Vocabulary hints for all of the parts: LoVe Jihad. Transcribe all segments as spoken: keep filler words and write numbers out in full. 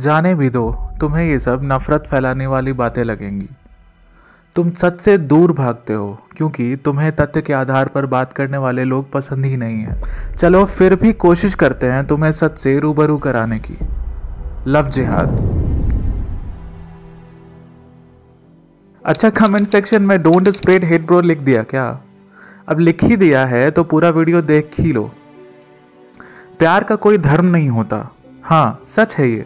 जाने भी दो, तुम्हें ये सब नफरत फैलाने वाली बातें लगेंगी। तुम सच से दूर भागते हो क्योंकि तुम्हें तथ्य के आधार पर बात करने वाले लोग पसंद ही नहीं है। चलो फिर भी कोशिश करते हैं तुम्हें सच से रूबरू कराने की। Love jihad. अच्छा, कमेंट सेक्शन में डोंट स्प्रेड हेट ब्रो लिख दिया क्या? अब लिख ही दिया है तो पूरा वीडियो देख ही लो। प्यार का कोई धर्म नहीं होता, हाँ सच है ये,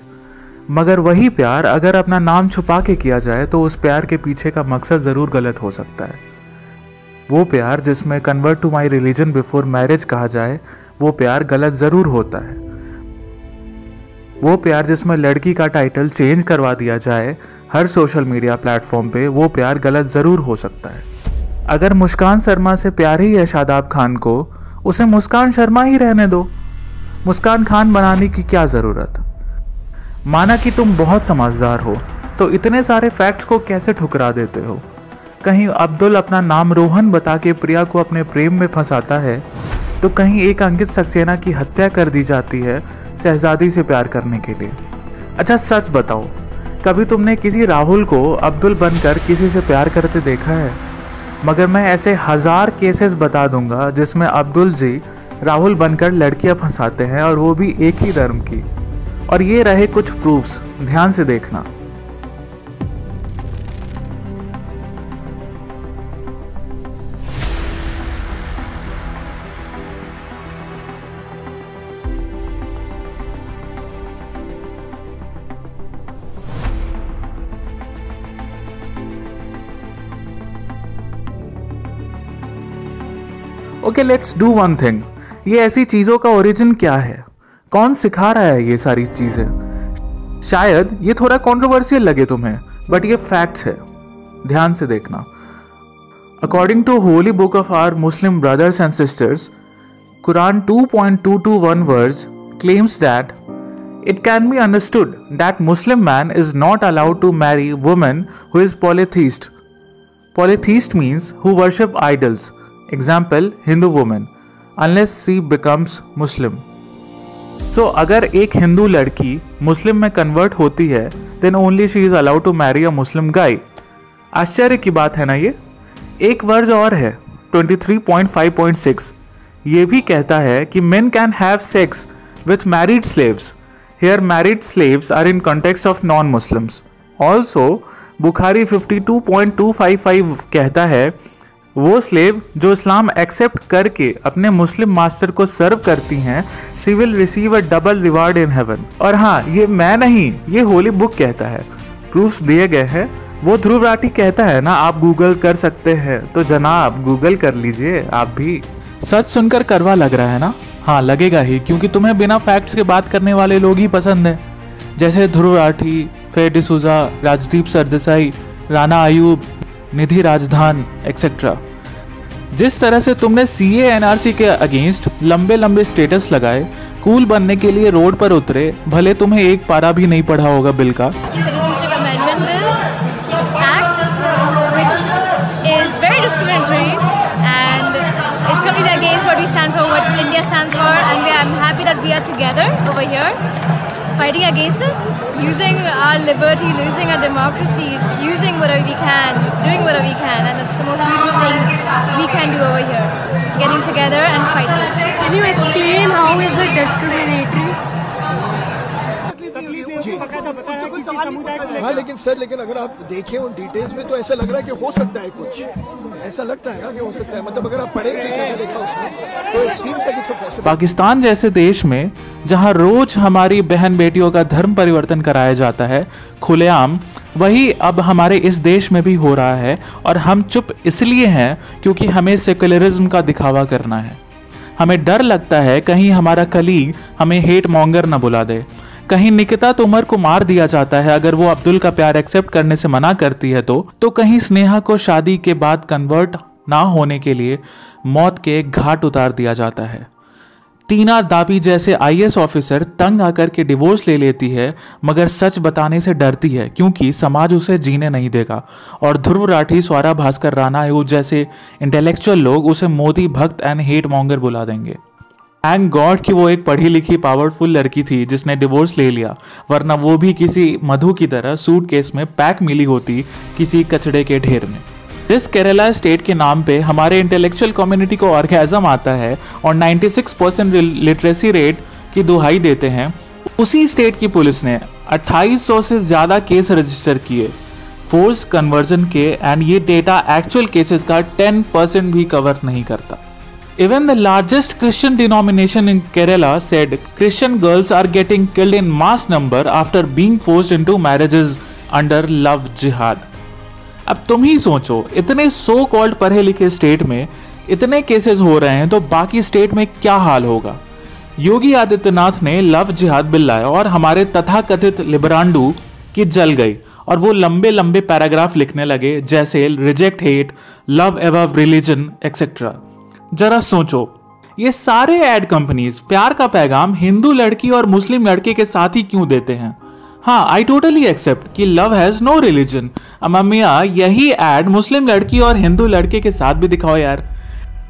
मगर वही प्यार अगर अपना नाम छुपा के किया जाए तो उस प्यार के पीछे का मकसद ज़रूर गलत हो सकता है। वो प्यार जिसमें convert to my religion before marriage कहा जाए, वो प्यार गलत ज़रूर होता है। वो प्यार जिसमें लड़की का टाइटल चेंज करवा दिया जाए हर सोशल मीडिया प्लेटफॉर्म पे, वो प्यार गलत ज़रूर हो सकता है। अगर मुस्कान शर्मा से प्यार ही है शादाब खान को, उसे मुस्कान शर्मा ही रहने दो, मुस्कान खान बनाने की क्या ज़रूरत। माना कि तुम बहुत समझदार हो तो इतने सारे फैक्ट्स को कैसे ठुकरा देते हो? कहीं अब्दुल अपना नाम रोहन बता के प्रिया को अपने प्रेम में फंसाता है, तो कहीं एक अंकित सक्सेना की हत्या कर दी जाती है शहजादी से प्यार करने के लिए। अच्छा सच बताओ, कभी तुमने किसी राहुल को अब्दुल बनकर किसी से प्यार करते देखा है? मगर मैं ऐसे हज़ार केसेस बता दूंगा जिसमें अब्दुल जी राहुल बनकर लड़कियाँ फंसाते हैं, और वो भी एक ही धर्म की। और ये रहे कुछ प्रूफ्स, ध्यान से देखना। Okay, let's do one thing. ये ऐसी चीजों का ओरिजिन क्या है? कौन सिखा रहा है ये सारी चीज़ें? शायद ये थोड़ा कंट्रोवर्शियल लगे तुम्हें, बट ये फैक्ट्स है, ध्यान से देखना। According to holy book of our Muslim brothers and sisters, Quran two point two two one verse claims that it can be understood that Muslim man is not allowed to marry women who is polytheist. Polytheist means who worship idols, example Hindu women, unless she becomes Muslim. So so, अगर एक हिंदू लड़की Muslim में convert होती है, then only she is allowed to marry a Muslim guy. आश्चर्य की बात है ना ये। एक वर्ज और है twenty three point five point six, ये भी कहता है कि men can have sex with married slaves. Here married slaves are in context of non Muslims. Also Bukhari fifty two point two five five कहता है वो स्लेव जो इस्लाम accept करके अपने मुस्लिम मास्टर को सर्व करती हैं, she will receive a double reward in heaven. और हाँ, ये मैं नहीं, ये होली बुक कहता है, प्रूफ्स दिए गए हैं। वो ध्रुव राठी कहता है ना, आप गूगल कर सकते हैं, तो जनाब गूगल कर लीजिए आप भी। सच सुनकर करवा लग रहा है ना? हाँ लगेगा ही, क्योंकि तुम्हें बिना फैक्ट्स के बात करने वाले लोग ही पसंद हैं, जैसे ध्रुव राठी, फेर डिसूजा, राजदीप सरदेसाई, राना आयूब, निधि राजधान एक्सेट्रा। जिस तरह से तुमने सीए एनआरसी के अगेंस्ट लंबे लंबे स्टेटस लगाए, कूल बनने के लिए रोड पर उतरे, भले तुम्हें एक पारा भी नहीं पढ़ा होगा बिल का। Citizenship amendment bill act which is very discriminatory and it's completely against what we stand for, what India stands for, and I am happy that we are together over here fighting against it, using our liberty, losing our democracy, using whatever we can, doing whatever we can, and that's the most beautiful thing we can do over here, getting together and fight this. Can you explain how is it discriminatory? हाँ लेकिन sir, लेकिन अगर आप देखें उन details में तो ऐसा लग रहा है कि हो सकता है कुछ, ऐसा लगता है ना कि हो सकता है, मतलब अगर आप पढ़ेंगे क्या लिखा उसमें तो it seems like it's possible. Pakistan जैसे देश में जहां रोज हमारी बहन बेटियों का धर्म परिवर्तन कराया जाता है खुलेआम, वही अब हमारे इस देश में भी हो रहा है। और हम चुप इसलिए हैं क्योंकि हमें सेकुलरिज्म का दिखावा करना है। हमें डर लगता है कहीं हमारा कलीग हमें हेट मॉन्गर ना बुला दे, कहीं निकिता तोमर को मार दिया जाता है अगर वो अब्दुल का प्यार एक्सेप्ट करने से मना करती है तो तो कहीं स्नेहा को शादी के बाद कन्वर्ट ना होने के लिए मौत के घाट उतार दिया जाता है। टीना दाबी जैसे आईएएस ऑफिसर तंग आकर के डिवोर्स ले लेती है, मगर सच बताने से डरती है क्योंकि समाज उसे जीने नहीं देगा। और ध्रुव राठी, स्वरा भास्कर, राणा आयोग जैसे इंटेलेक्चुअल लोग उसे मोदी भक्त एंड हेट मॉन्गर बुला देंगे। थैंक गॉड कि वो एक पढ़ी लिखी पावरफुल लड़की थी जिसने डिवोर्स ले लिया, वरना वो भी किसी मधु की तरह सूटकेस में पैक मिली होती किसी कचड़े के ढेर में। जिस केरला स्टेट के नाम पे हमारे इंटेलेक्चुअल कम्युनिटी को ऑर्गेजम आता है और छियानवे परसेंट लिटरेसी रेट की दुहाई देते हैं, उसी स्टेट की पुलिस ने अट्ठाईस सौ से ज़्यादा केस रजिस्टर किए फोर्स कन्वर्जन के, एंड ये डेटा एक्चुअल केसेस का टेन परसेंट भी कवर नहीं करता। Even the largest Christian denomination in Kerala said Christian girls are getting killed in mass number after being forced into marriages under love jihad. अब तुम ही सोचो, इतने so called पढ़े लिखे स्टेट में इतने केसेस हो रहे हैं तो बाकी स्टेट में क्या हाल होगा। योगी आदित्यनाथ ने लव जिहाद बिल्लाया और हमारे तथाकथित लिबरांडू की जल गई और वो लंबे लंबे पैराग्राफ लिखने लगे जैसे reject hate, love above religion etcetera. जरा सोचो, ये सारे एड कंपनीज प्यार का पैगाम हिंदू लड़की और मुस्लिम लड़के के साथ ही क्यों देते हैं। हाँ, आई टोटली एक्सेप्ट कि लव हैज़ नो रिलीजन, अमामिया यही एड मुस्लिम लड़की और हिंदू लड़के के साथ भी दिखाओ यार।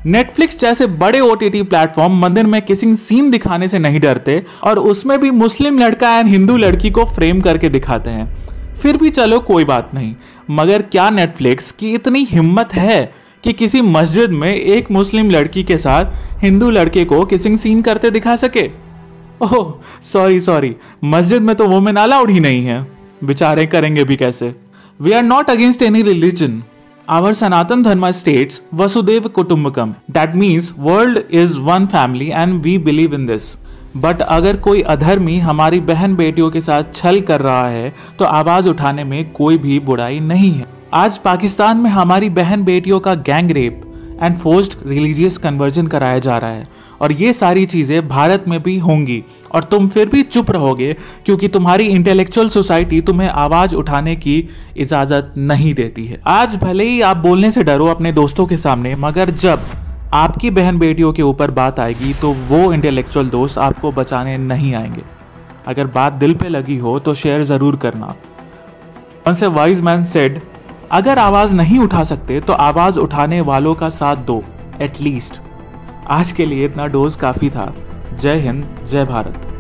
नेटफ्लिक्स जैसे बड़े ओटीटी प्लेटफॉर्म मंदिर में किसिंग सीन दिखाने से नहीं डरते और उसमें भी मुस्लिम लड़का एंड हिंदू लड़की को फ्रेम करके दिखाते हैं। फिर भी चलो कोई बात नहीं, मगर क्या नेटफ्लिक्स की इतनी हिम्मत है कि किसी मस्जिद में एक मुस्लिम लड़की के साथ हिंदू लड़के को किसिंग सीन करते दिखा सके? ओह सॉरी सॉरी, मस्जिद में तो वुमेन अलाउड ही नहीं है, बेचारे करेंगे भी कैसे। We are not against any religion, our Sanatan Dharma states Vasudev Kutumbakam, that means world is one family and we believe in this. But अगर कोई अधर्मी हमारी बहन बेटियों के साथ छल कर रहा है तो आवाज उठाने में कोई भी बुराई नहीं है। आज पाकिस्तान में हमारी बहन बेटियों का gang rape and forced religious conversion कराया जा रहा है और ये सारी चीज़ें भारत में भी होंगी और तुम फिर भी चुप रहोगे क्योंकि तुम्हारी इंटेलेक्चुअल सोसाइटी तुम्हें आवाज़ उठाने की इजाज़त नहीं देती है। आज भले ही आप बोलने से डरो अपने दोस्तों के सामने, मगर जब आपकी बहन बेटियों के ऊपर बात आएगी तो वो इंटेलेक्चुअल दोस्त आपको बचाने नहीं आएंगे। अगर बात दिल पे लगी हो तो शेयर ज़रूर करना। Once a wise man said, अगर आवाज़ नहीं उठा सकते तो आवाज़ उठाने वालों का साथ दो एटलीस्ट। आज के लिए इतना डोज काफ़ी था। जय हिंद, जय भारत।